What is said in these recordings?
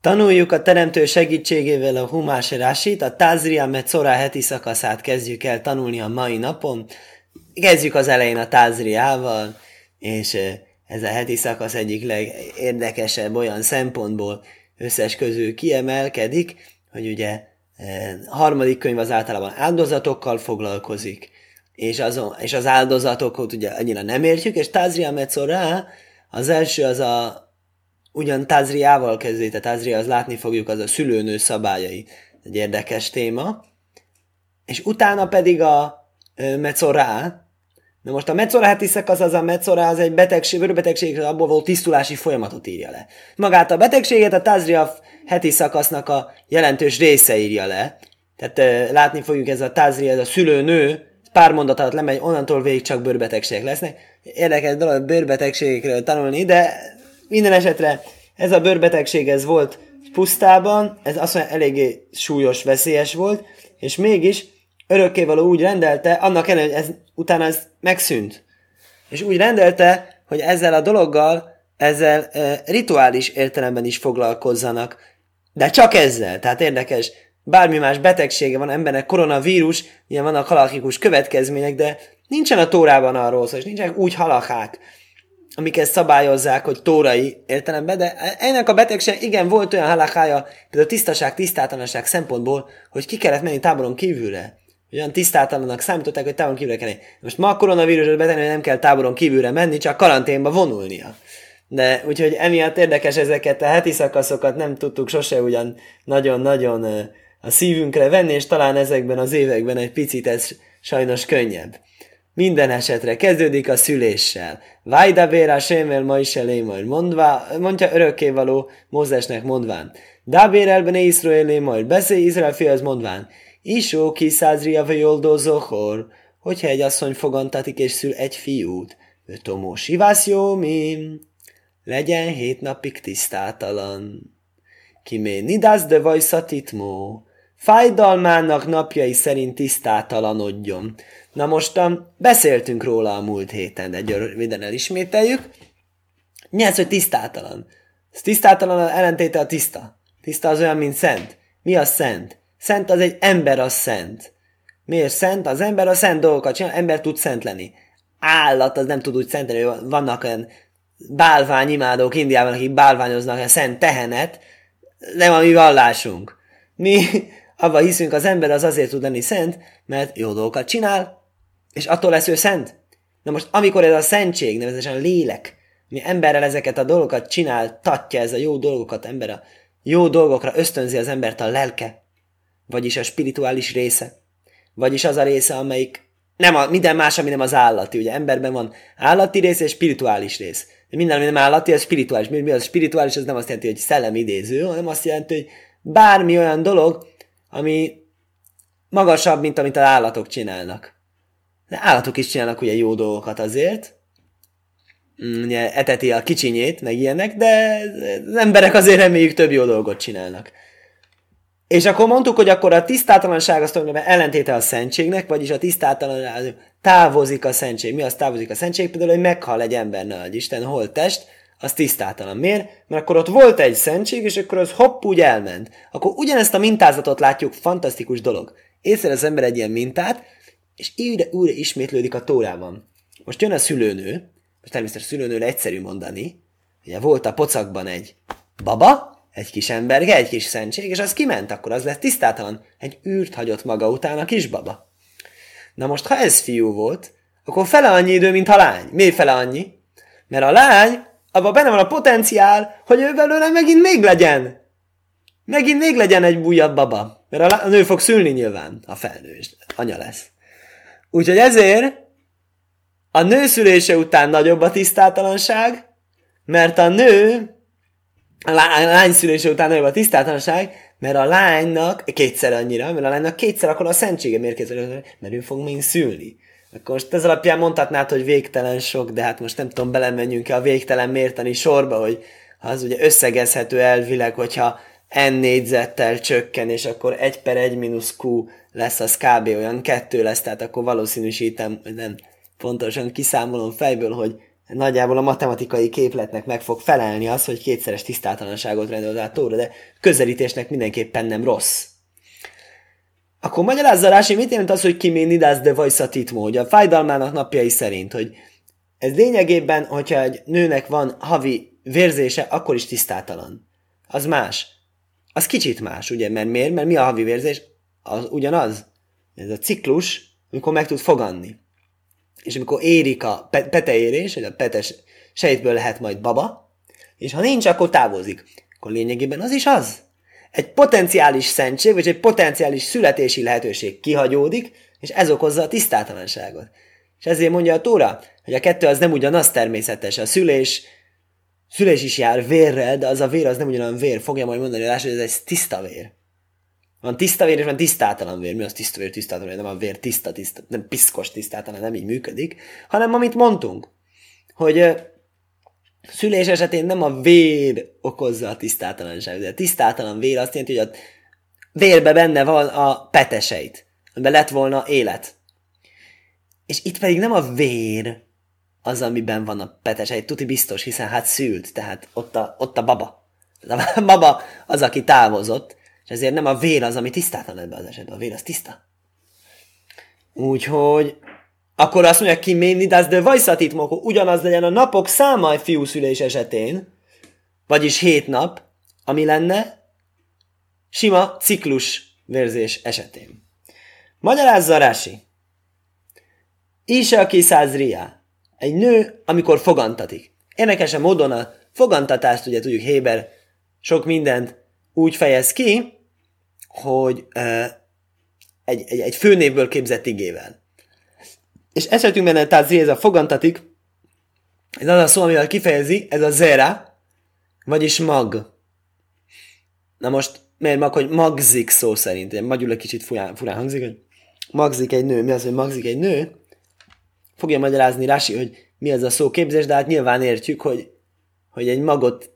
Tanuljuk a teremtő segítségével a Humás Rásit, a Tázria Mecora heti szakaszát kezdjük el tanulni a mai napon. Kezdjük az elején a Tázriával, és ez a heti szakasz egyik legérdekesebb olyan szempontból összes közül kiemelkedik, hogy ugye harmadik könyv az általában áldozatokkal foglalkozik, és az áldozatokat ugye annyira nem értjük, és Tázria Mecora az első az a ugyan Tázriával kezdi, tehát Tázria, az látni fogjuk, az a szülőnő szabályai. Egy érdekes téma. És utána pedig a Mecora. Na most a Mecora heti szakasz, az a Mecora, az egy betegség, vöröbetegség, abból való tisztulási folyamatot írja le. Magát a betegséget a Tázria heti szakasznak a jelentős része írja le. Tehát látni fogjuk, ez a Tázria, ez a szülőnő, pár mondat alatt lemegy, onnantól végig csak bőrbetegségek lesznek. Érdekes dolog bőrbetegségekről tanulni, de minden esetre ez a bőrbetegség ez volt pusztában, ez azt mondja, eléggé súlyos, veszélyes volt, és mégis örökkévaló úgy rendelte, annak ellenére, hogy ez, utána ez megszűnt. És úgy rendelte, hogy ezzel a dologgal, ezzel rituális értelemben is foglalkozzanak. De csak ezzel, tehát érdekes, bármi más betegsége van embernek, koronavírus, ilyen vannak halachikus következmények, de nincsen a Tórában arról szó, és nincsenek úgy halachák, amik ezt szabályozzák, hogy tórai értelemben, de ennek a betegség igen volt olyan halakhája, például tisztaság, tisztátalanság szempontból, hogy ki kellett menni táboron kívülre. Olyan tisztátalannak számították, hogy táboron kívülre kell. Most ma a koronavírusos betegnek nem kell táboron kívülre menni, csak karanténba vonulnia. De úgyhogy emiatt érdekes ezeket a heti szakaszokat nem tudtuk sose ugyan nagyon-nagyon a szívünkre venni, és talán ezekben az években egy picit ez sajnos könnyebb. Minden esetre kezdődik a szüléssel. Vájdabér Hashem el Moishe le majd mondva, mondja örökkévaló Mózesnek mondván. Dábér el Bnei Izrael le majd beszélj Izrael fiához mondván. Isó ki Százria vajoldó Zochor, hogyha egy asszony fogantatik és szül egy fiút. Ötomó sivász jómim, legyen 7 napig tisztátalan. Kimé nidász de vajszatitmó, fájdalmának napjai szerint tisztátalanodjon. Na mostan beszéltünk róla a múlt héten, de röviden elismételjük. Mi az, hogy tisztátalan? Ez tisztátalan ellentéte a tiszta. Tiszta az olyan, mint szent. Mi a szent? Szent az egy ember, az szent. Miért szent? Az ember a szent dolgokat csinál, ember tud szent lenni. Állat az nem tud úgy szent lenni, vannak olyan bálványimádók Indiában, akik bálványoznak olyan szent tehenet, nem a mi vallásunk. Mi abban hiszünk, az ember az azért tud lenni szent, mert jó dolgokat csinál, és attól lesz ő szent. Na most, amikor ez a szentség, nevezetesen a lélek, ami emberrel ezeket a dolgokat csináltatja, ez a jó dolgokat ember, a jó dolgokra ösztönzi az embert a lelke, vagyis a spirituális része, vagyis az a része, amelyik nem a, minden más, ami nem az állati. Ugye emberben van állati rész és spirituális rész. Minden, ami nem állati, az spirituális. Mi az spirituális, az nem azt jelenti, hogy szellemidéző, hanem azt jelenti, hogy bármi olyan dolog, ami magasabb, mint amit az állatok csinálnak. De állatok is csinálnak ugye jó dolgokat azért. Ugye eteti a kicsinyét, meg ilyenek, de az emberek azért reméljük több jó dolgot csinálnak. És akkor mondtuk, hogy akkor a tisztátalanság az tulajdonképpen ellentéte a szentségnek, vagyis a tisztátalanság távozik a szentség. Mi az távozik a szentség? Például, hogy meghal egy ember, nagy Isten, hol test, az tisztátalan. Miért? Mert akkor ott volt egy szentség, és akkor az hopp úgy elment. Akkor ugyanezt a mintázatot látjuk, fantasztikus dolog. Észre az ember egy ilyen mintát, és újra ismétlődik a Tórában. Most jön a szülőnő, most természetesen szülőnőre egyszerű mondani, ugye volt a pocakban egy baba, egy kis emberge, egy kis szentség, és az kiment, akkor az lett tisztátalan. Egy űrt hagyott maga után a kisbaba. Na most, ha ez fiú volt, akkor fele annyi idő, mint a lány. Miért fele annyi? Mert a lány, abban benne van a potenciál, hogy ő belőle megint még legyen egy újabb baba. Mert a nő fog szülni nyilván, a felnő is, anya lesz. Úgyhogy ezért a nő szülése után nagyobb a tisztátalanság, mert a nő, a lány szülése után nagyobb a tisztátalanság, mert a lánynak kétszer annyira, mert a lánynak kétszer akkor a szentsége mérkéző, mert ő fog mind szülni. Akkor most ez alapján mondhatnád, hogy végtelen sok, de hát most nem tudom, belemenjünk-e a végtelen mértani sorba, hogy az ugye összegezhető elvileg, hogyha n² csökken, és akkor 1/1 - q lesz, az kb. Olyan 2 lesz, tehát akkor valószínűsítem, hogy nem pontosan kiszámolom fejből, hogy nagyjából a matematikai képletnek meg fog felelni az, hogy kétszeres tisztátalanságot rendelt át Tóra, de közelítésnek mindenképpen nem rossz. Akkor magyarázza Rási, mit jelent az, hogy kimé nidász de vajszatitmó, hogy a fájdalmának napjai szerint, hogy ez lényegében, hogyha egy nőnek van havi vérzése, akkor is tisztátalan. Az más. Az kicsit más, ugye? Mert miért? Mert mi a havi vérzés? Az ugyanaz. Ez a ciklus, amikor meg tud foganni. És amikor érik a peteérés, hogy a petes sejtből lehet majd baba, és ha nincs, akkor távozik. Akkor lényegében az is az. Egy potenciális szentség, vagy egy potenciális születési lehetőség kihagyódik, és ez okozza a tisztátalanságot. És ezért mondja a Tóra, hogy a kettő az nem ugyanaz természetes. A szülés is jár vérrel, de az a vér az nem ugyanolyan vér. Fogja majd mondani rá, hogy ez tiszta vér. Van tiszta vér, és van tisztátalan vér. Mi az tiszta vér, tisztátalan vér? Nem a vér tiszta, nem piszkos tisztátalan, nem így működik. Hanem amit mondtunk, hogy szülés esetén nem a vér okozza a tisztátalanságot. De a tisztátalan vér azt jelenti, hogy a vérbe benne van a petesejt, amiben lett volna élet. És itt pedig nem a vér az, amiben van a petesejt, tuti biztos, hiszen hát szült, tehát ott a baba. A baba az, aki távozott, és ezért nem a vér az, ami tisztátalan ebben az esetben. A vér az tiszta. Úgyhogy akkor azt mondja, ki méni, de az de vajszatítmó, akkor ugyanaz legyen a napok száma egy fiúszülés esetén, vagyis 7 nap, ami lenne sima ciklus vérzés esetén. Magyarázza Rási. Ise a kiszázriá. Egy nő, amikor fogantatik. Érdekesen módon a fogantatást, ugye tudjuk Héber sok mindent úgy fejez ki, hogy egy főnévből képzett igével. És esetünkben tázri, ez a fogantatik, ez az a szó, amivel kifejezi, ez a zera, vagyis mag. Na most, miért mag, hogy magzik szó szerint? Ugye, magyul egy kicsit furán hangzik, hogy magzik egy nő. Mi az, hogy magzik egy nő? Fogja magyarázni Rási, hogy mi ez a szó képzés, de hát nyilván értjük, hogy egy magot,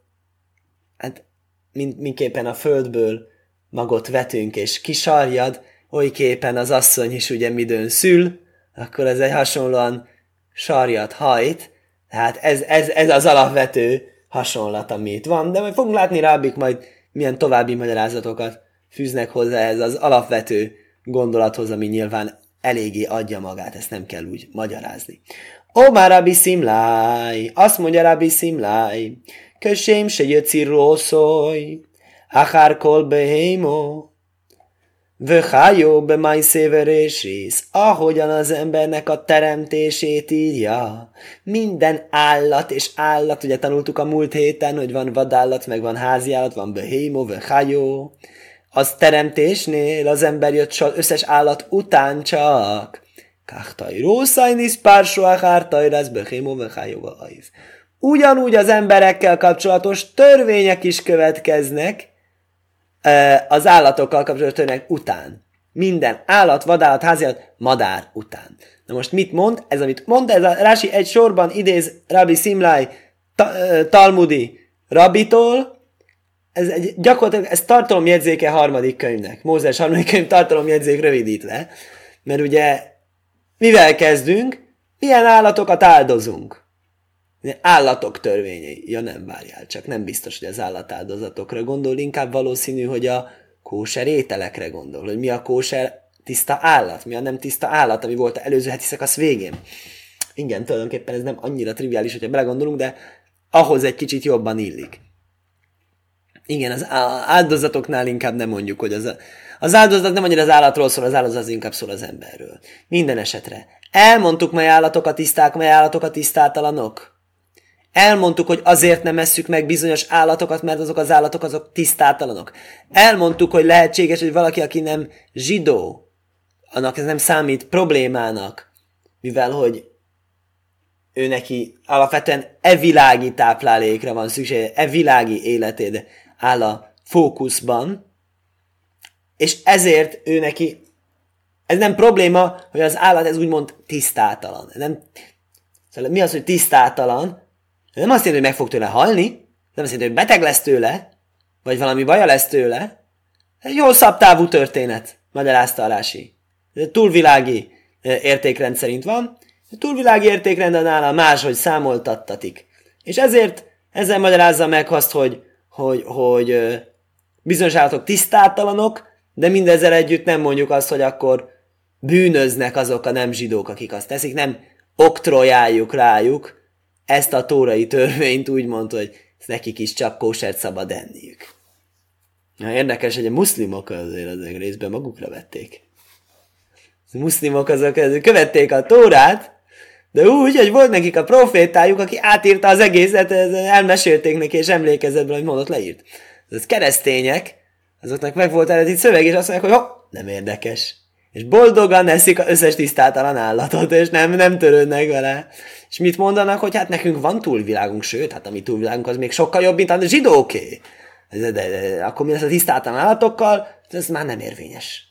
hát mindképpen a földből magot vetünk, és kisarjad, olyképpen az asszony is ugye midőn szül, akkor ez egy hasonlóan sarjad hajt, tehát ez az alapvető hasonlat, ami itt van, de majd fogunk látni rábbik majd milyen további magyarázatokat fűznek hozzá ez az alapvető gondolathoz, ami nyilván eléggé adja magát, ezt nem kell úgy magyarázni. Ó, már Rabbi Szimláj, azt mondja Rabbi Szimláj, kösém se jöcirró szój, akárkol behémo, vöhájó be májszéverésész, ahogyan az embernek a teremtését írja. Minden állat és állat, ugye tanultuk a múlt héten, hogy van vadállat, meg van háziállat, van behémo, vöhájó. Az teremtésnél az ember jött az összes állat után csak. Ugyanúgy az emberekkel kapcsolatos törvények is következnek az állatokkal kapcsolatos törvények után. Minden állat, vadállat, háziállat, madár után. Na most mit mond? Ez, amit mond, ez a Rási egy sorban idéz Rabbi Szimláj talmudi rabitól. Ez gyakorlatilag ez tartalomjegyzéke 3. könyvnek. Mózes 3. könyv tartalomjegyzék rövidítve. Mert ugye mivel kezdünk? Milyen állatokat áldozunk? Állatok törvényei. Ja nem, várjál, csak nem biztos, hogy az állatáldozatokra gondol. Inkább valószínű, hogy a kóser ételekre gondol. Hogy mi a kóser tiszta állat, mi a nem tiszta állat, ami volt az előző heti szakasz végén. Igen, tulajdonképpen ez nem annyira triviális, hogyha belegondolunk, de ahhoz egy kicsit jobban illik. Igen, az áldozatoknál inkább nem mondjuk, hogy az áldozat nem annyira az állatról szól, az áldozat inkább szól az emberről. Minden esetre. Elmondtuk, mely állatok a tiszták, mely állatok a tisztátalanok. Elmondtuk, hogy azért nem esszük meg bizonyos állatokat, mert azok az állatok azok tisztátalanok. Elmondtuk, hogy lehetséges, hogy valaki, aki nem zsidó, annak ez nem számít problémának, mivel hogy ő neki alapvetően evilági táplálékra van szüksége, evilági életéd áll a fókuszban, és ezért ő neki, ez nem probléma, hogy az állat ez úgymond tisztátalan. Nem, szóval mi az, hogy tisztátalan? Nem azt jelenti, hogy meg fog tőle halni, nem azt jelenti, hogy beteg lesz tőle, vagy valami baja lesz tőle. Egy hosszabb távú történet, magyarázta a Rási. Ez túlvilági értékrend szerint van, a túlvilági értékrend nála máshogy számoltattatik. És ezért ezzel magyarázza meg azt, hogy bizonyos állatok tisztátalanok, de mindezzel együtt nem mondjuk azt, hogy akkor bűnöznek azok a nem zsidók, akik azt teszik, nem oktrojáljuk rájuk ezt a tórai törvényt, úgymond, hogy nekik is csak kósert szabad enniük. Na, érdekes, hogy a muszlimok azért részben magukra vették. A muszlimok azok követték a tórát, de úgy, hogy volt nekik a profétájuk, aki átírta az egészet, elmesélték neki, és emlékezetben, hogy mondott, leírt. Az keresztények, azoknak meg volt eredeti szöveg, és azt mondják, hogy hopp, nem érdekes. És boldogan eszik az összes tisztátalan állatot, és nem törődnek vele. És mit mondanak, hogy hát nekünk van túlvilágunk, sőt, hát a mi túlvilágunk az még sokkal jobb, mint a zsidóké. De akkor mi lesz a tisztátalan állatokkal? Ez már nem érvényes.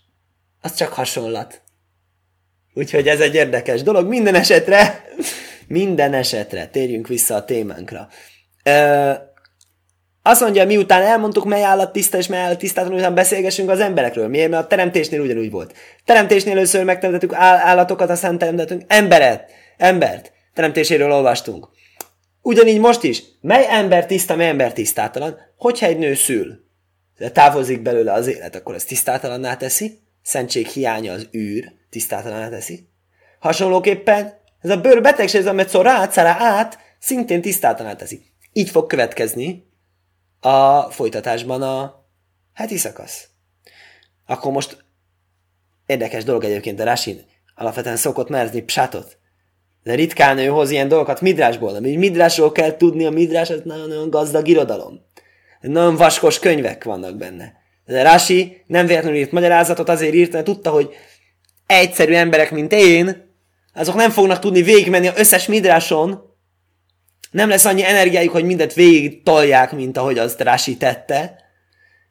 Az csak hasonlat. Úgyhogy ez egy érdekes dolog. Minden esetre térjünk vissza a témánkra. Azt mondja, miután elmondtuk, mely állat tiszta és mely állat tisztátalan, után beszélgessünk az emberekről. Miért? Mert a teremtésnél ugyanúgy volt. Teremtésnél először megteremtettük állatokat, aztán teremtettünk embert. Teremtéséről olvastunk. Ugyanígy most is. Mely ember tiszta, mely ember tisztátalan? Hogyha egy nő szül, de távozik belőle az élet, akkor ez tisztátalanná teszi. Szentség hiánya az űr tisztátalanná teszi. Hasonlóképpen ez a bőrbetegség, ez a mecorát, szintén tisztátalanná teszi. Így fog következni a folytatásban a heti szakasz. Akkor most érdekes dolog egyébként, de Rashi alapvetően szokott merzni psátot. De ritkán ő hoz ilyen dolgokat midrásból, nem így midrásról kell tudni, a midrás az nagyon-nagyon gazdag irodalom. Nagyon vaskos könyvek vannak benne. De Rashi nem véletlenül írt magyarázatot, azért írt, mert tudta, hogy egyszerű emberek, mint én, azok nem fognak tudni végigmenni az összes midráson, nem lesz annyi energiájuk, hogy mindet végig tolják, mint ahogy azt Rashi tette.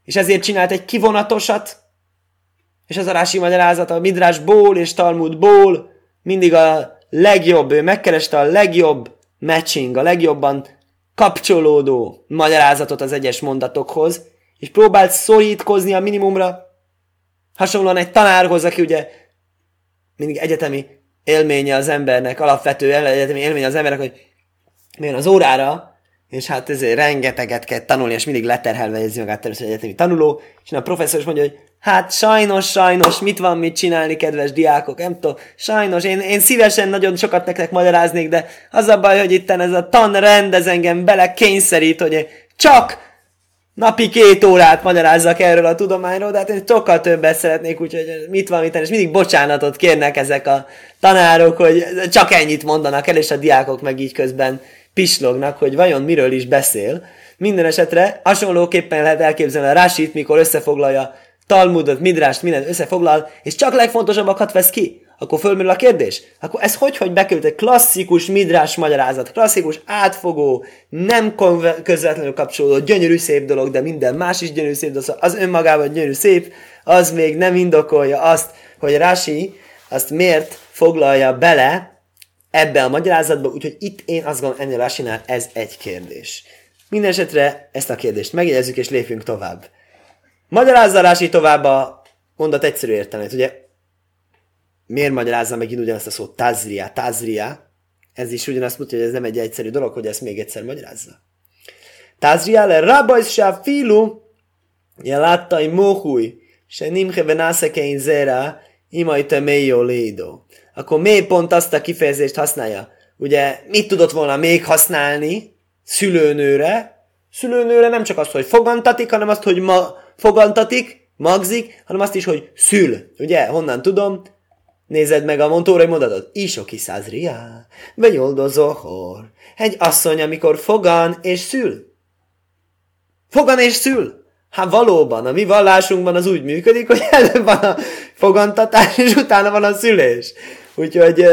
És ezért csinált egy kivonatosat, és az a Rashi magyarázat a midrásból és Talmudból mindig a legjobb, ő megkereste a legjobb matching, a legjobban kapcsolódó magyarázatot az egyes mondatokhoz, és próbált szorítkozni a minimumra, hasonlóan egy tanárhoz, aki ugye mindig egyetemi élménye az embernek, alapvető egyetemi élménye az embernek, hogy milyen az órára, és hát ezért rengeteget kell tanulni, és mindig leterhelve érzi magát természetesen egyetemi tanuló, és a professzor is mondja, hogy hát sajnos, mit csinálni, kedves diákok, nem tudom, sajnos, én szívesen nagyon sokat nektek magyaráznék, de az a baj, hogy itten ez a tanrend, ez engem bele kényszerít, hogy csak napi 2 órát magyarázzak erről a tudományról, de hát én sokkal többet szeretnék, úgyhogy és mindig bocsánatot kérnek ezek a tanárok, hogy csak ennyit mondanak el, és a diákok meg így közben pislognak, hogy vajon miről is beszél. Minden esetre hasonlóképpen lehet elképzelni a Rasit, mikor összefoglalja Talmudot, Midrást, mindent összefoglal, és csak legfontosabbakat vesz ki. Akkor fölmerül a kérdés, akkor ez hogy bekerült egy klasszikus midrás magyarázat, klasszikus, átfogó, nem közvetlenül kapcsolódó, gyönyörű szép dolog, de minden más is gyönyörű szép dolog, az önmagában gyönyörű szép, az még nem indokolja azt, hogy Rashi azt miért foglalja bele ebbe a magyarázatba, úgyhogy itt én azt gondolom, ennél Rashinál ez egy kérdés. Mindenesetre ezt a kérdést megjegyezzük, és lépjünk tovább. Magyarázza Rashi tovább a mondat egyszerű értelmét, ugye? Miért magyarázza meg ugyanazt a szót? Tazria. Ez is ugyanazt mutatja, hogy ez nem egy egyszerű dolog, hogy ezt még egyszer magyarázza. Tazria le rabajsz sá filu, je láttai mohuj, se nimche benászekein zera, imaj te mélyó lédo. Akkor mély pont azt a kifejezést használja. Ugye mit tudott volna még használni szülőnőre? Szülőnőre nem csak azt, hogy fogantatik, hanem azt, hogy fogantatik, magzik, hanem azt is, hogy szül. Ugye, honnan tudom? Nézed meg a montórai mondatot. Isoki százriá, vagy oldozohor. Egy asszony, amikor fogan és szül. Fogan és szül. Hát valóban, a mi vallásunkban az úgy működik, hogy előbb van a fogantatás, és utána van a szülés. Úgyhogy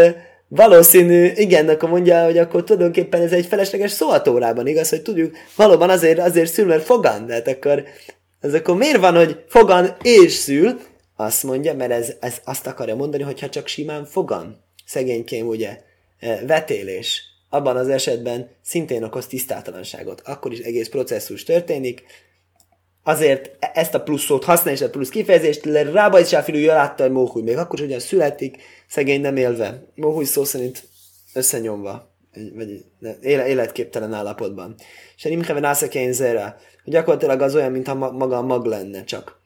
valószínű, igen, akkor mondja, hogy akkor tulajdonképpen ez egy felesleges szó a Tórában, igaz, hogy tudjuk, valóban azért szül, mert fogan. De hát akkor miért van, hogy fogan és szül? Azt mondja, mert ez azt akarja mondani, hogyha csak simán fogan, szegénykém ugye, vetélés, abban az esetben szintén okoz tisztátalanságot. Akkor is egész processzus történik. Azért ezt a plusz szót használni, és a plusz kifejezést, rábajtsá filú, jól láttal, móhúj, még akkor is ugyan születik, szegény nem élve. Móhúj szó szerint összenyomva, vagy életképtelen állapotban. És Imkeven Aszakein Zera, hogy gyakorlatilag az olyan, mintha maga a mag lenne csak.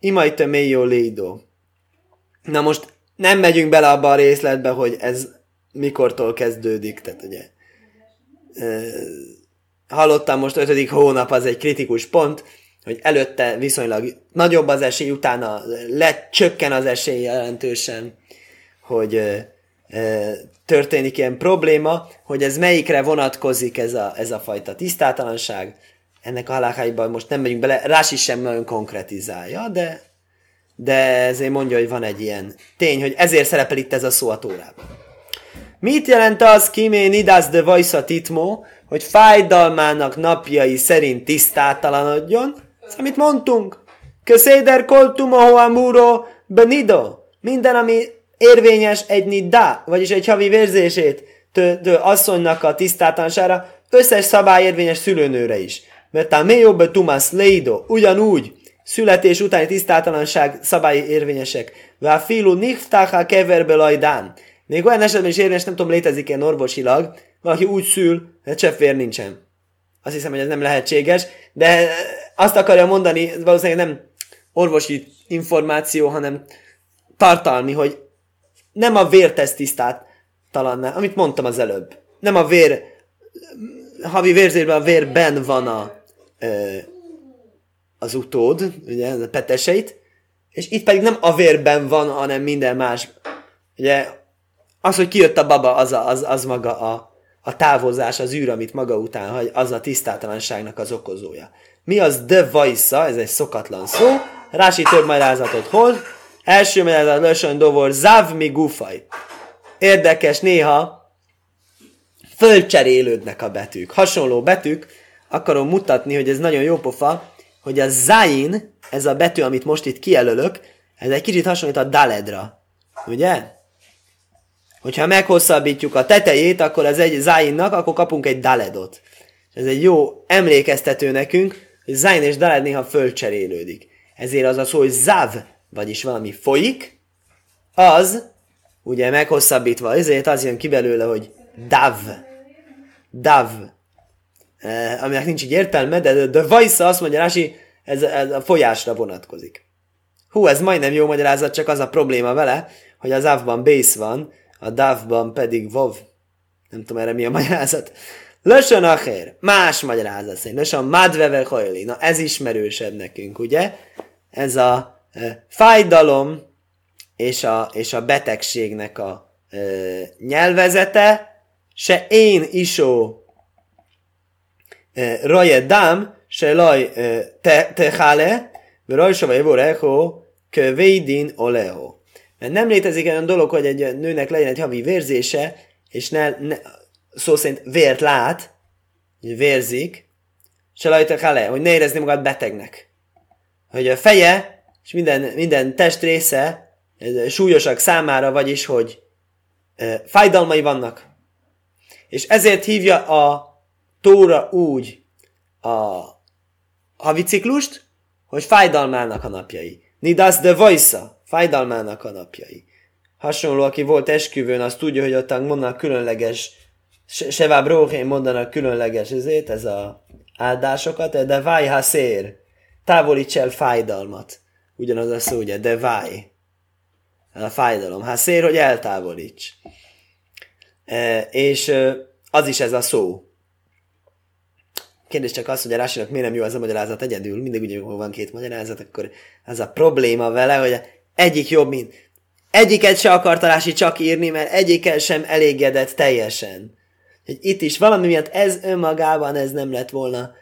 Imajte mélyó lédó. Na most nem megyünk bele abba a részletbe, hogy ez mikortól kezdődik, tehát ugye... hallottam most 5. hónap, az egy kritikus pont, hogy előtte viszonylag nagyobb az esély, utána lecsökken az esély jelentősen, hogy történik ilyen probléma, hogy ez melyikre vonatkozik ez a fajta tisztátalanság. Ennek a halákáiban most nem megyünk bele, Rási sem nagyon konkretizálja, de ezért mondja, hogy van egy ilyen tény, hogy ezért szerepel itt ez a szó a Tórában. Mit jelent az, kimé nidász de vajsza titmó, hogy fájdalmának napjai szerint tisztátalanodjon? Ez, amit mondtunk. Köszéder koltumo hoamuro benido. Minden, ami érvényes egy nidá, vagyis egy havi vérzését asszonynak a tisztátalansára, összes szabály érvényes szülőnőre is. Mert a mélyobbe tumasz leido, ugyanúgy, születés utáni tisztátalanság szabályi érvényesek. Vá filu niftáha keverbe lajdán. Még olyan esetben is érvényes, nem tudom, létezik-e orvosilag, valaki úgy szül, hogy cseppvér nincsen. Azt hiszem, hogy ez nem lehetséges, de azt akarja mondani, valószínűleg nem orvosi információ, hanem tartalmi, hogy nem a vér tesz tisztátalanná, amit mondtam az előbb. Nem a vér, havi vérzésben a vérben van az utód, ugye, a peteseit, és itt pedig nem a vérben van, hanem minden más. Ugye, az, hogy kijött a baba, az maga a távozás, az űr, amit maga után hagy, az a tisztátalanságnak az okozója. Mi az de vajsza? Ez egy szokatlan szó. Rási több magyarázatot hoz. Első magyarázat lösön dovor zav mi gufaj. Érdekes, néha fölcserélődnek a betűk. Hasonló betűk. Akarom mutatni, hogy ez nagyon jó pofa, hogy a zain, ez a betű, amit most itt kijelölök, ez egy kicsit hasonlít a daledra. Ugye? Hogyha meghosszabbítjuk a tetejét, akkor ez egy záinnak, akkor kapunk egy daledot. Ez egy jó emlékeztető nekünk, hogy záin és daled néha fölcserélődik. Ezért az a szó, hogy zav, vagyis valami folyik, az, ugye meghosszabbítva, ezért az jön ki belőle, hogy dav. Dav. Aminek nincs így értelme, de vajsza, azt mondja Rási, ez a folyásra vonatkozik. Hú, ez majdnem jó magyarázat, csak az a probléma vele, hogy az avban bész van, a davban pedig vov. Nem tudom erre mi a magyarázat. Lösön acher. Más magyarázat szerint. Lösön madveve hajli. Na ez ismerősebb nekünk, ugye? Ez a fájdalom és a betegségnek a nyelvezete. Se én isó rajedám, se laj tehale, rajsova evoreho, kövédin oleho. Mert nem létezik olyan dolog, hogy egy nőnek legyen egy havi vérzése, és szó szerint vért lát, vérzik, se lajtak alá, hogy ne érezni magad betegnek. Hogy a feje, és minden testrésze súlyosak számára, vagyis, hogy fájdalmai vannak. És ezért hívja a Tóra úgy a havi ciklust, hogy fájdalmának a napjai. Nidász de vajsza. Fájdalmának a napjai. Hasonló, aki volt esküvőn, az tudja, hogy ott mondanak különleges, Sevább Róhén mondanak különleges, ezért ez a áldásokat, de váj ha szér, távolíts el fájdalmat. Ugyanaz a szó, ugye, de váj. A fájdalom. Ha szér, hogy eltávolíts. És az is ez a szó. Kérdés csak az, hogy a Rásinak miért nem jó ez a magyarázat egyedül, mindig ugye, hogy van két magyarázat, akkor ez a probléma vele, hogy egyik jobb, mint... Egyiket se akarta Rási csak írni, mert egyikkel sem elégedett teljesen. Itt is valami miatt ez önmagában ez nem lett volna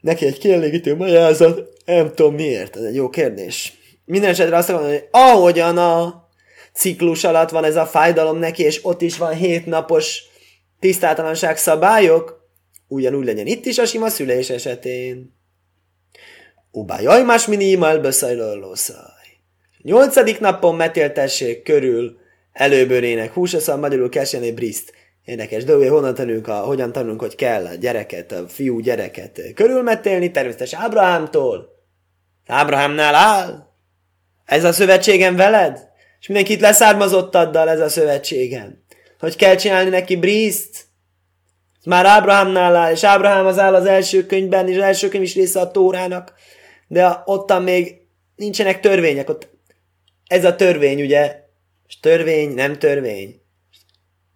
neki egy kielégítő magyarázat, nem tudom miért, ez egy jó kérdés. Minden esetre azt akarom mondani, hogy ahogyan a ciklus alatt van ez a fájdalom neki, és ott is van 7 napos tisztátalanság szabályok, ugyanúgy legyen itt is a sima szülés esetén. Ubá jaj, más minima elbeszajlószaj. 8. napon metéltessék körül előbőrének húsa, szóval magyarul kesené briszt. Érdekes, de ugye honnan tanulunk, hogyan tanulunk, hogy kell a gyereket, a fiú gyereket körülmetélni, természetesen Ábrahámtól. Ábrahámnál áll. Ez a szövetségem veled? És mindenkit leszármazottaddal ez a szövetségem. hogy kell csinálni neki brízt. Már Ábrahámnál áll, és Ábrahám az áll az első könyvben, és az első könyv is része a Tórának, de ottan még nincsenek törvények. Ott ez a törvény, ugye? És törvény, nem törvény.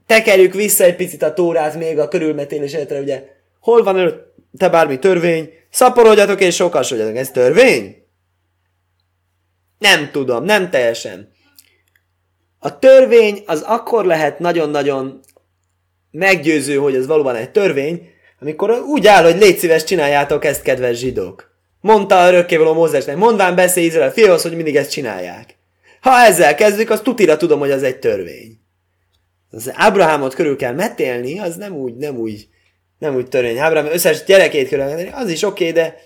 Tekerjük vissza egy picit a Tórát még a körülmetélés életre, ugye? Hol van előtte bármi törvény? Szaporodjatok és sokasodjatok. Ez törvény? Nem tudom, nem teljesen. A törvény az akkor lehet nagyon-nagyon meggyőző, hogy ez valóban egy törvény, amikor úgy áll, hogy légy szíves, csináljátok ezt, kedves zsidók. Mondta örökkévaló Mózesnek, mondván beszélj Izrael fiaihoz, hogy mindig ezt csinálják. Ha ezzel kezdjük, az tutira tudom, hogy az egy törvény. Az Ábrahámot körül kell metélni, az nem úgy törvény. Ábrahám összes gyerekét körül kell metélni, az is oké, de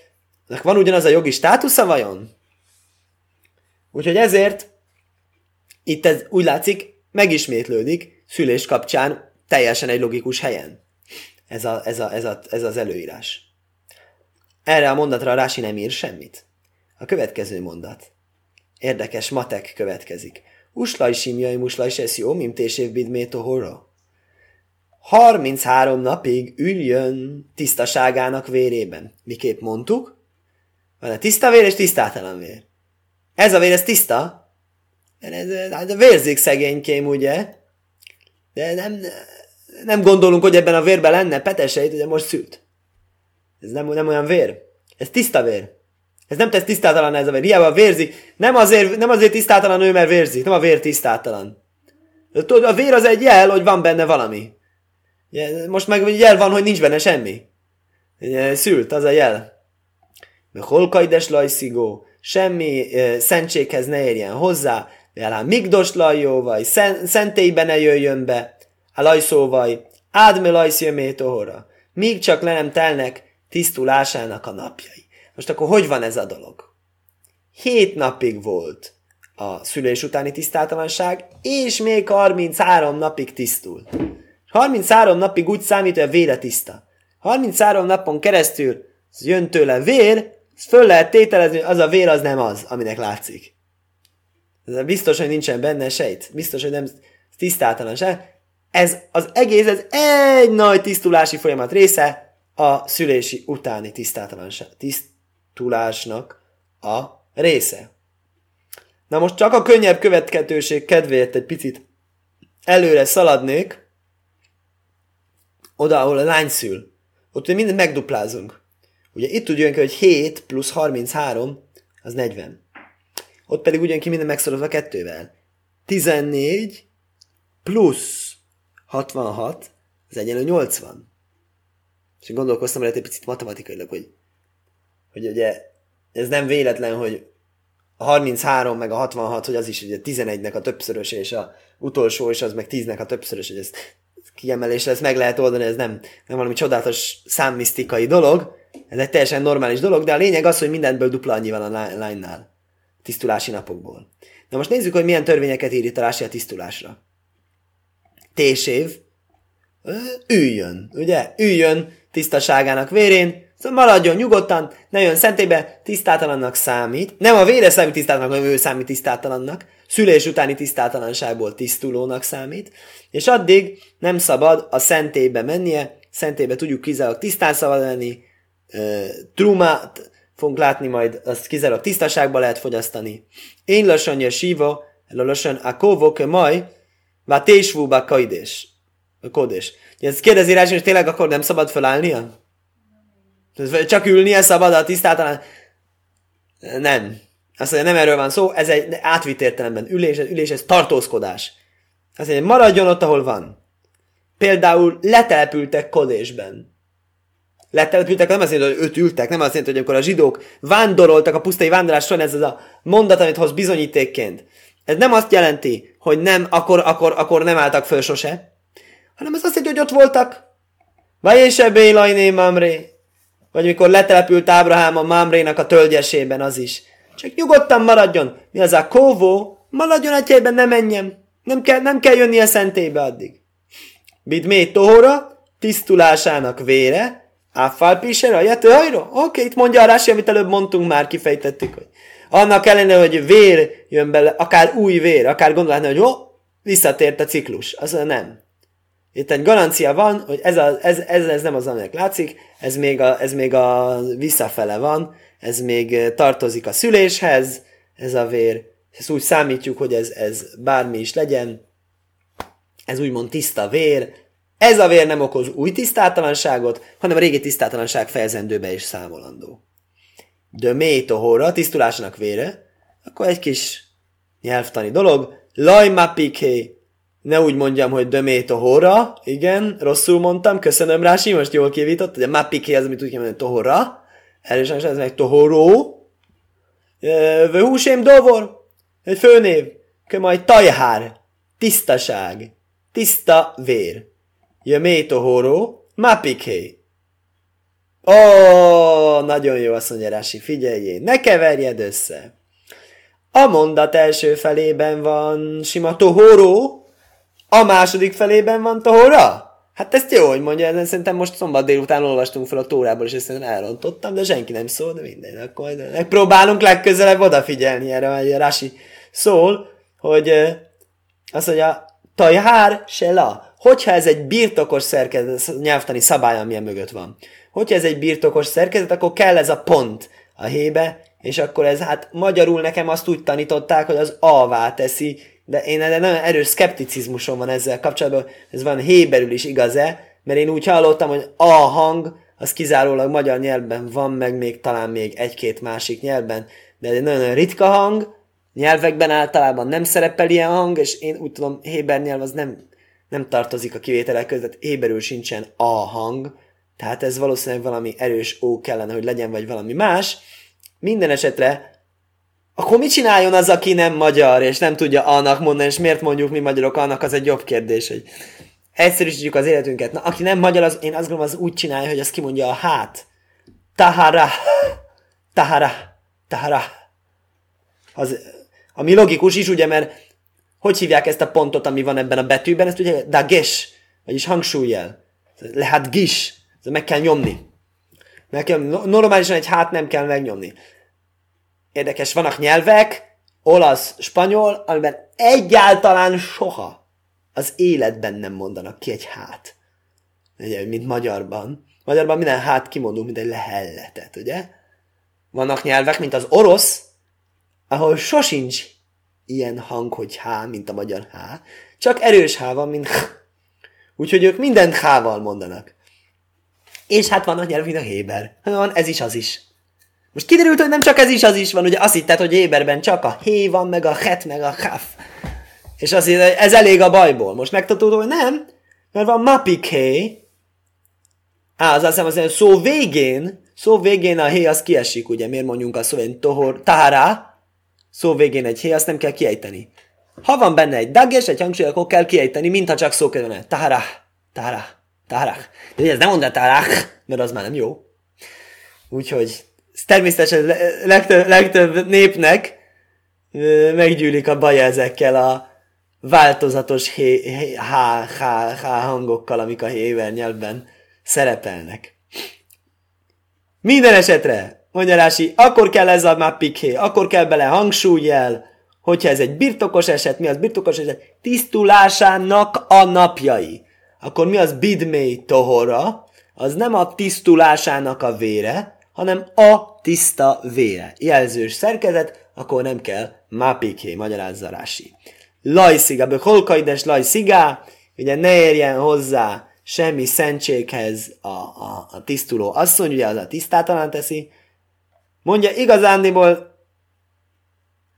van ugyanaz a jogi státusza vajon? Úgyhogy ezért itt ez úgy látszik, megismétlődik szülés kapcsán teljesen egy logikus helyen. Ez az előírás. Erre a mondatra Rási nem ír semmit. A következő mondat. Érdekes matek következik. Uslaj simjai muslaj sesz jó, mint ésév bidméto horra. 33 napig üljön tisztaságának vérében. Miképp mondtuk? Van a tiszta vér és tisztátalan vér. Ez a vér, ez tiszta? Ez vérzik szegénykém, ugye? De nem gondolunk, hogy ebben a vérben lenne peteseit, ugye most szült. Ez nem olyan vér. Ez tiszta vér. Ez nem tesz tisztátalan ez a vér. Hiába vérzik. Nem azért tisztátalan ő, mert vérzik. Nem a vér tisztátalan. A vér az egy jel, hogy van benne valami. Most meg egy jel van, hogy nincs benne semmi. Szült, az a jel. Holkaides lajszigó. Semmi szentséghez ne érjen hozzá. Velá migdos lajjóvaj. Szentélybe ne jöjjön be. A lajszóvaj. Ádme lajszjömét ohora. Míg csak le nem telnek tisztulásának a napjai. Most akkor hogy van ez a dolog? 7 napig volt a szülés utáni tisztátalanság, és még 33 napig tisztul. 33 napig úgy számít, hogy a vére tiszta. 33 napon keresztül jön tőle vér, föl lehet tételezni, hogy az a vér az nem az, aminek látszik. Ez biztos, hogy nincsen benne sejt. Biztos, hogy nem tisztátalanság. Ez az egész, ez egy nagy tisztulási folyamat része, a szülési utáni tisztulásnak a része. Na most csak a könnyebb következőség kedvéért egy picit előre szaladnék, oda, ahol a lány szül. Ott mindent megduplázunk. Ugye itt úgy jön ki, hogy 7 plusz 33, az 40. Ott pedig úgy jön ki minden megszorozva 2-vel. 14 plusz 66, az egyenlő 80. És gondolkoztam rá egy picit matematikailag, hogy ugye ez nem véletlen, hogy a 33 meg a 66, hogy az is ugye 11-nek a többszörös, és a utolsó is az meg 10-nek a többszörös, hogy ez kiemelésre ezt meg lehet oldani, ez nem valami csodálatos számmisztikai dolog, ez egy teljesen normális dolog, de a lényeg az, hogy mindenből dupla annyi van a lánynál, a tisztulási napokból. Na most nézzük, hogy milyen törvényeket ír itt a Rási a tisztulásra. Tésév, üljön, ugye? Üljön tisztaságának vérén, szóval maradjon nyugodtan, ne jön szentélybe, tisztátalannak számít. Nem a vére számít tisztátalannak, hanem ő számít tisztátalannak. Szülés utáni tisztátalanságból tisztulónak számít. És addig nem szabad a szentélybe mennie. Szentélybe tudjuk kizárólag tisztán szabad lenni. Trumát fogunk látni majd, azt kizárólag tisztaságban lehet fogyasztani. Én lassan jesíva, lassan a kóvok majd, vá tésvúba kajdés. A kódés. Ezt kérdezi Rási, hogy tényleg akkor nem szabad fölállnia? Csak ülnie szabad a tisztátalan? Nem. Azt mondja, nem erről van szó, ez egy átvitt értelemben. Ülés, ez tartózkodás. Azt mondja, maradjon ott, ahol van. Például letelepültek Kodésben. Letelepültek, nem azt jelenti, hogy 5 ültek, nem azt jelenti, hogy amikor a zsidók vándoroltak a pusztai vándorlás során, ez az a mondat, amit hoz bizonyítékként. Ez nem azt jelenti, hogy nem, akkor nem álltak föl sose, hanem az azt jelenti, hogy ott voltak. Vajésebb élajné Mamré. Vagy mikor letelepült Ábrahám a Mamrénak a tölgyesében, az is. Csak nyugodtan maradjon. Mi az a kóvó? Maradjon egy helyben, ne menjen. Nem kell jönnie szentélybe addig. Bidmé tohora, tisztulásának vére, áfálpíser, ajatő hajra. Oké, itt mondja a Rási, amit előbb mondtunk, már kifejtettük, hogy annak ellenére, hogy vér jön bele, akár új vér, akár gondolhatni, hogy visszatért a ciklus. Az nem. Itt egy garancia van, hogy ez nem az, aminek látszik, ez még a visszafele van, ez még tartozik a szüléshez, ez a vér. Ezt úgy számítjuk, hogy ez bármi is legyen, ez úgymond tiszta vér. Ez a vér nem okoz új tisztátalanságot, hanem a régi tisztátalanság fejezendőbe is számolandó. De mély tohóra, tisztulásának vére, akkor egy kis nyelvtani dolog, lajma piké. Ne úgy mondjam, hogy dömét tohorra, igen, rosszul mondtam, köszönöm Rási, most jól kivított, de mápiké az, amit úgy kell mondani, tohorra, elősen ez meg tohoró, húsém dovor, egy főnév, majd tajhár, tisztaság, tiszta vér, jömé tohoró, mápiké. Ó, nagyon jó, azt mondja Rási, figyeljél, ne keverjed össze. A mondat első felében van sima tohoró, a második felében van tohora? Hát ezt jó, hogy mondja, ezen szerintem most szombat délután olvastunk fel a Tórából, és ezt elrontottam, de senki nem szól, de minden, akkor megpróbálunk legközelebb odafigyelni erre, mert a Rási szól, hogy azt mondja, tajhár se la. Hogyha ez egy birtokos szerkezet, nyelvtani szabály, amilyen mögött van. Hogyha ez egy birtokos szerkezet, akkor kell ez a pont a hébe, és akkor ez, hát magyarul nekem azt úgy tanították, hogy az A-vá teszi, de én nagyon erős szkepticizmusom van ezzel kapcsolatban, ez van héberül is igaz-e, mert én úgy hallottam, hogy a hang, az kizárólag magyar nyelvben van, meg még talán még egy-két másik nyelvben, de ez egy nagyon ritka hang, nyelvekben általában nem szerepel ilyen hang, és én úgy tudom, héber nyelv az nem tartozik a kivételek között, héberül sincsen a hang, tehát ez valószínűleg valami erős ó kellene, hogy legyen, vagy valami más. Minden esetre akkor mit csináljon az, aki nem magyar, és nem tudja annak mondani, és miért mondjuk mi magyarok annak, az egy jobb kérdés, hogy egyszerűsítjük az életünket. Na, aki nem magyar, az, én azt gondolom, az úgy csinálja, hogy azt kimondja a hát. Tahara, tahara, tahara. Az, ami logikus is, ugye, mert hogy hívják ezt a pontot, ami van ebben a betűben, ezt ugye dagesh, vagyis hangsúlyjel. Lehet gis, meg kell nyomni. Normálisan egy hát nem kell megnyomni. Érdekes, vannak nyelvek, olasz, spanyol, amiben egyáltalán soha az életben nem mondanak ki egy hát. Ugye, mint magyarban. Magyarban minden hát kimondunk, mint egy lehelletet, ugye? Vannak nyelvek, mint az orosz, ahol sosincs ilyen hang, hogy há, mint a magyar há, csak erős há van, mint há. Úgyhogy ők mindent hával mondanak. És hát vannak nyelvek, mint a héber. Van ez is, az is. Most kiderült, hogy nem csak ez is, az is van. Ugye azt hitted, hogy héberben csak a hé van, meg a het, meg a haf. És azt hitted, ez elég a bajból. Most megtudod, hogy nem, mert van mapiké. Az azt hiszem, hogy szó végén a hé az kiesik, ugye? Miért mondjunk a szó végén tohor, tahara? Szó végén egy hé, azt nem kell kiejteni. Ha van benne egy dag és egy hangsúly, akkor kell kiejteni, mintha csak szó kellene. Tahara, tahara, tahara. De ez nem mondja tahara, mert az már nem jó. Úgyhogy természetesen legtöbb népnek meggyűlik a baja ezekkel a változatos há hangokkal, amik a héber nyelvben szerepelnek. Minden esetre, mondja Rási, akkor kell ez a mápiké, akkor kell bele hangsúlyjel, hogyha ez egy birtokos eset, mi az birtokos eset? Tisztulásának a napjai. Akkor mi az bidmei tohora? Az nem a tisztulásának a vére, hanem a tiszta vére. Jelzős szerkezet, akkor nem kell mápiké, magyarázza Rási. Lajsziga, böholkaides lajsziga, ugye ne érjen hozzá semmi szentséghez a tisztuló asszony, ugye az a tisztátalan teszi. Mondja igazándiból,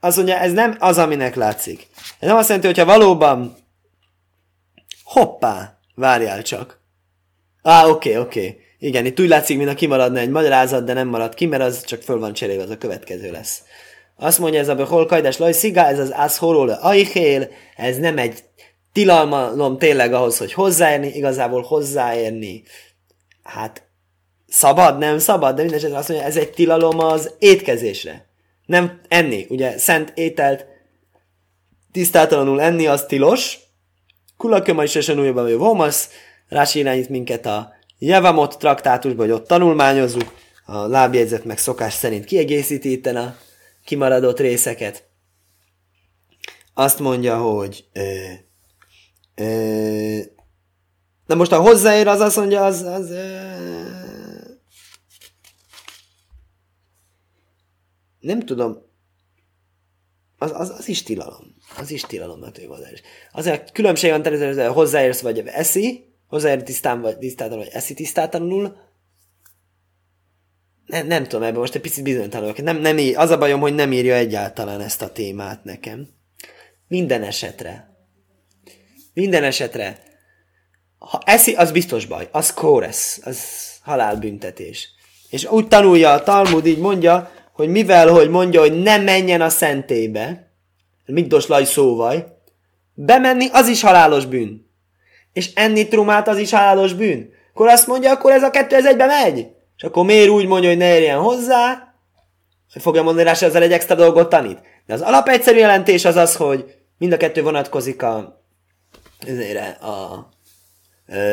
azt mondja, ez nem az, aminek látszik. Ez nem azt jelenti, hogyha valóban hoppá, várjál csak. Oké. Igen, itt úgy látszik, mintha kimaradna egy magyarázat, de nem marad ki, mert az csak föl van cserélve, az a következő lesz. Azt mondja ez a behol kajdás lajsziga, ez az ászhoróle aihél, ez nem egy tilalmalom tényleg ahhoz, hogy hozzáérni, igazából hozzáérni. Hát szabad, nem szabad, de mindesetre azt mondja, ez egy tilalom az étkezésre. Nem enni, ugye szent ételt tisztátalanul enni, az tilos. Kulaköma is esenújában vagy vomasz, Rási irányít minket a Javamot traktátusban, hogy ott tanulmányozzuk, a lábjegyzet meg szokás szerint kiegészíti itten a kimaradott részeket. Azt mondja, hogy De most ha hozzáér, az azt mondja, az nem tudom. Az is tilalom. Az is tilalom, hát ő hozzáér. Az a különbség van természetesen, hogy hozzáérsz vagy eszi, hozzáér tisztán vagy tisztátalanul, vagy eszi tisztátalanul. Nem tudom, ebben most egy picit bizonytalanok. Nem, az a bajom, hogy nem írja egyáltalán ezt a témát nekem. Minden esetre. Ha eszi, az biztos baj. Az kóresz. Az halálbüntetés. És úgy tanulja a Talmud, így mondja, hogy mondja, hogy ne menjen a szentélybe, middos laj szóvaj, bemenni, az is halálos bűn. És enni trumát, az is halálos bűn. Akkor azt mondja, akkor ez a kettő, ez egybe megy. És akkor miért úgy mondja, hogy ne érjen hozzá, hogy fogja mondani rá, ezzel egy extra dolgot tanít. De az alapegyszerű jelentés az az, hogy mind a kettő vonatkozik a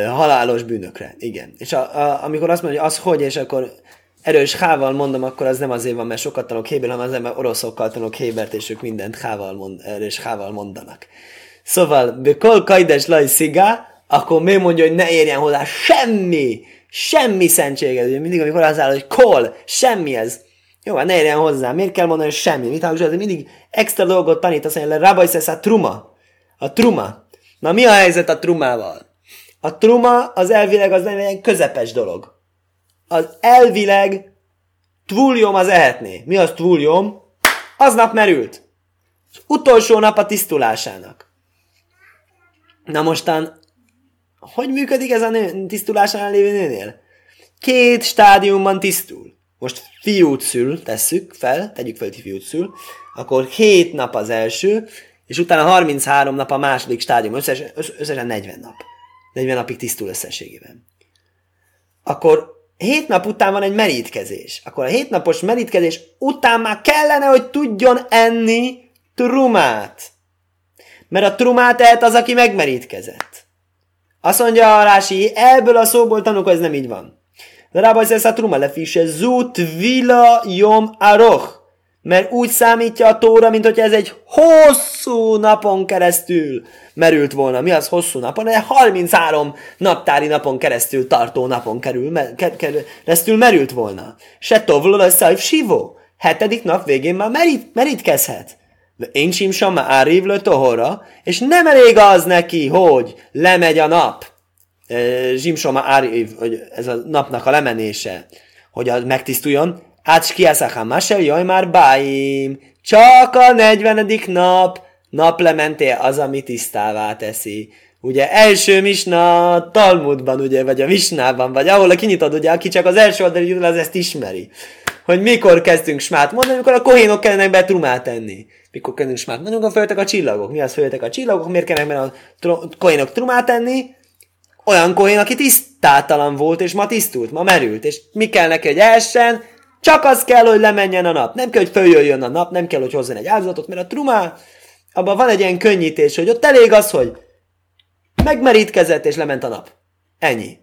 halálos bűnökre. Igen. És amikor azt mondja, hogy az hogy, és akkor erős hával mondom, akkor az nem azért van, mert sokat tanulok hébert, hanem azért, mert oroszokkal tanulok hébert, és ők mindent erős hával mondanak. Szóval, bekol kajdes laj szigá, akkor miért mondja, hogy ne érjen hozzá semmi szentséged. Ugye mindig, amikor az áll, hogy kol, semmi ez. Jó, hát ne érjen hozzá. Miért kell mondani, hogy semmi? Mit hallgass? Mindig extra dolgot tanít, azt mondja, rabajszesz a truma. A truma. Na mi a helyzet a trumával? A truma az elvileg az nem egy közepes dolog. Az elvileg tvuljom az ehetné. Mi az tvuljom? Aznap merült. Az utolsó nap a tisztulásának. Na mostan, hogy működik ez a tisztulásánál lévő nőnél? 2 stádiumban tisztul. Most fiút szül, tegyük fel, hogy fiút szül, akkor 7 nap az első, és utána 33 nap a második stádium, összesen 40 nap. 40 napig tisztul összességében. Akkor 7 nap után van egy merítkezés. Akkor a 7 napos merítkezés után már kellene, hogy tudjon enni trumát. Mert a trumát ehet az, aki megmerítkezett. Azt mondja a Rási, ebből a szóból tanulok, ez nem így van. De rábajszesz a truma lefise zút vila jom aroch. Mert úgy számítja a Tóra, mint hogy ez egy hosszú napon keresztül merült volna. Mi az hosszú napon? 33 naptári napon keresztül tartó napon keresztül merült volna. Se tovlul a szajf sivó. 7. nap végén már merítkezhet. De én simsam már árívlő tohora, és nem elég az neki, hogy lemegy a nap. Simsam már árív, hogy ez a napnak a lemenése, hogy megtisztuljon. Jaj már báim, csak a 40. nap lementél az, ami tisztává teszi. Ugye első misna Talmudban, ugye, vagy a misnában, vagy ahol kinyitod, ugye, aki csak az első oldali jut, az ezt ismeri. Hogy mikor kezdünk smát mondani, amikor a kohénok kellene be trumát enni. Mikor kezdünk smát mondani, akkor föltek a csillagok. Mi az föltek a csillagok? Miért kellene be a kohénok trumát enni? Olyan kohén, aki tisztátalan volt, és ma tisztult, ma merült. És mi kell neki, hogy essen? Csak az kell, hogy lemenjen a nap. Nem kell, hogy följöjjön a nap, nem kell, hogy hozzon egy áldozatot, mert a trumá, abban van egy ilyen könnyítés, hogy ott elég az, hogy megmerítkezett és lement a nap. Ennyi.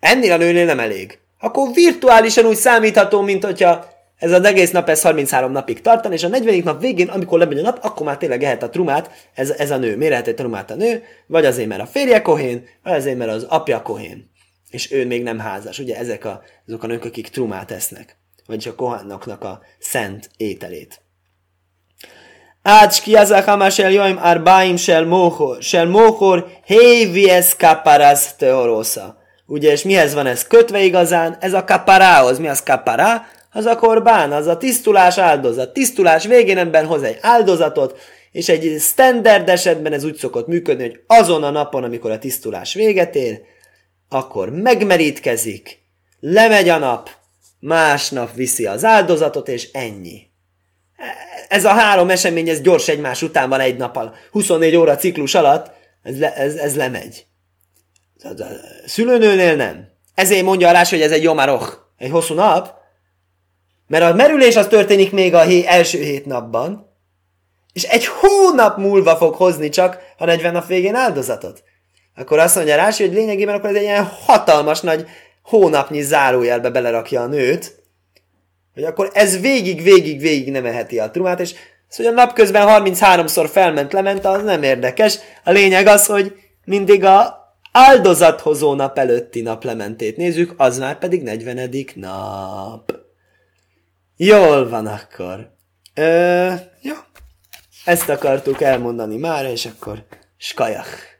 Ennél a nőnél nem elég. Akkor virtuálisan úgy számítható, mint hogyha ez az egész nap, ez 33 napig tartan, és a 40. nap végén, amikor lemegy a nap, akkor már tényleg ehet a trumát, ez a nő. Miért ehet egy trumát a nő? Vagy azért, mert a férje kohén, vagy azért, mert az apja kohén. És ő még nem házas. Ugye ezek azok a nők, akik trumát esznek. Vagyis a kohánoknak a szent ételét. Ácski az a hamasel joim arbáim sel mohor hévies kaparaz teorosza. Ugye, és mihez van ez kötve igazán? Ez a kaparához. Mi az kapará? Az a korbán, az a tisztulás áldozat. Tisztulás végén ember hoz egy áldozatot, és egy standard esetben ez úgy szokott működni, hogy azon a napon, amikor a tisztulás véget ér, akkor megmerítkezik, lemegy a nap, másnap viszi az áldozatot, és ennyi. Ez a 3 esemény, ez gyors egymás után van egy nappal. 24 óra ciklus alatt ez lemegy. A szülőnőnél nem. Ezért mondja a Rási, hogy ez egy jom aroch, egy hosszú nap, mert a merülés az történik még a első 7 napban, és egy hónap múlva fog hozni csak a 40 nap végén áldozatot. Akkor azt mondja a Rási, hogy lényegében akkor ez egy ilyen hatalmas nagy hónapnyi zárójelbe belerakja a nőt, hogy akkor ez végig nem eheti a trumát, és az, hogy a napközben 33-szor felment, lement, az nem érdekes. A lényeg az, hogy mindig a áldozathozó nap előtti naplementét nézzük, az már pedig 40. nap. Jól van akkor. Jó. Ezt akartuk elmondani már, és akkor skajach.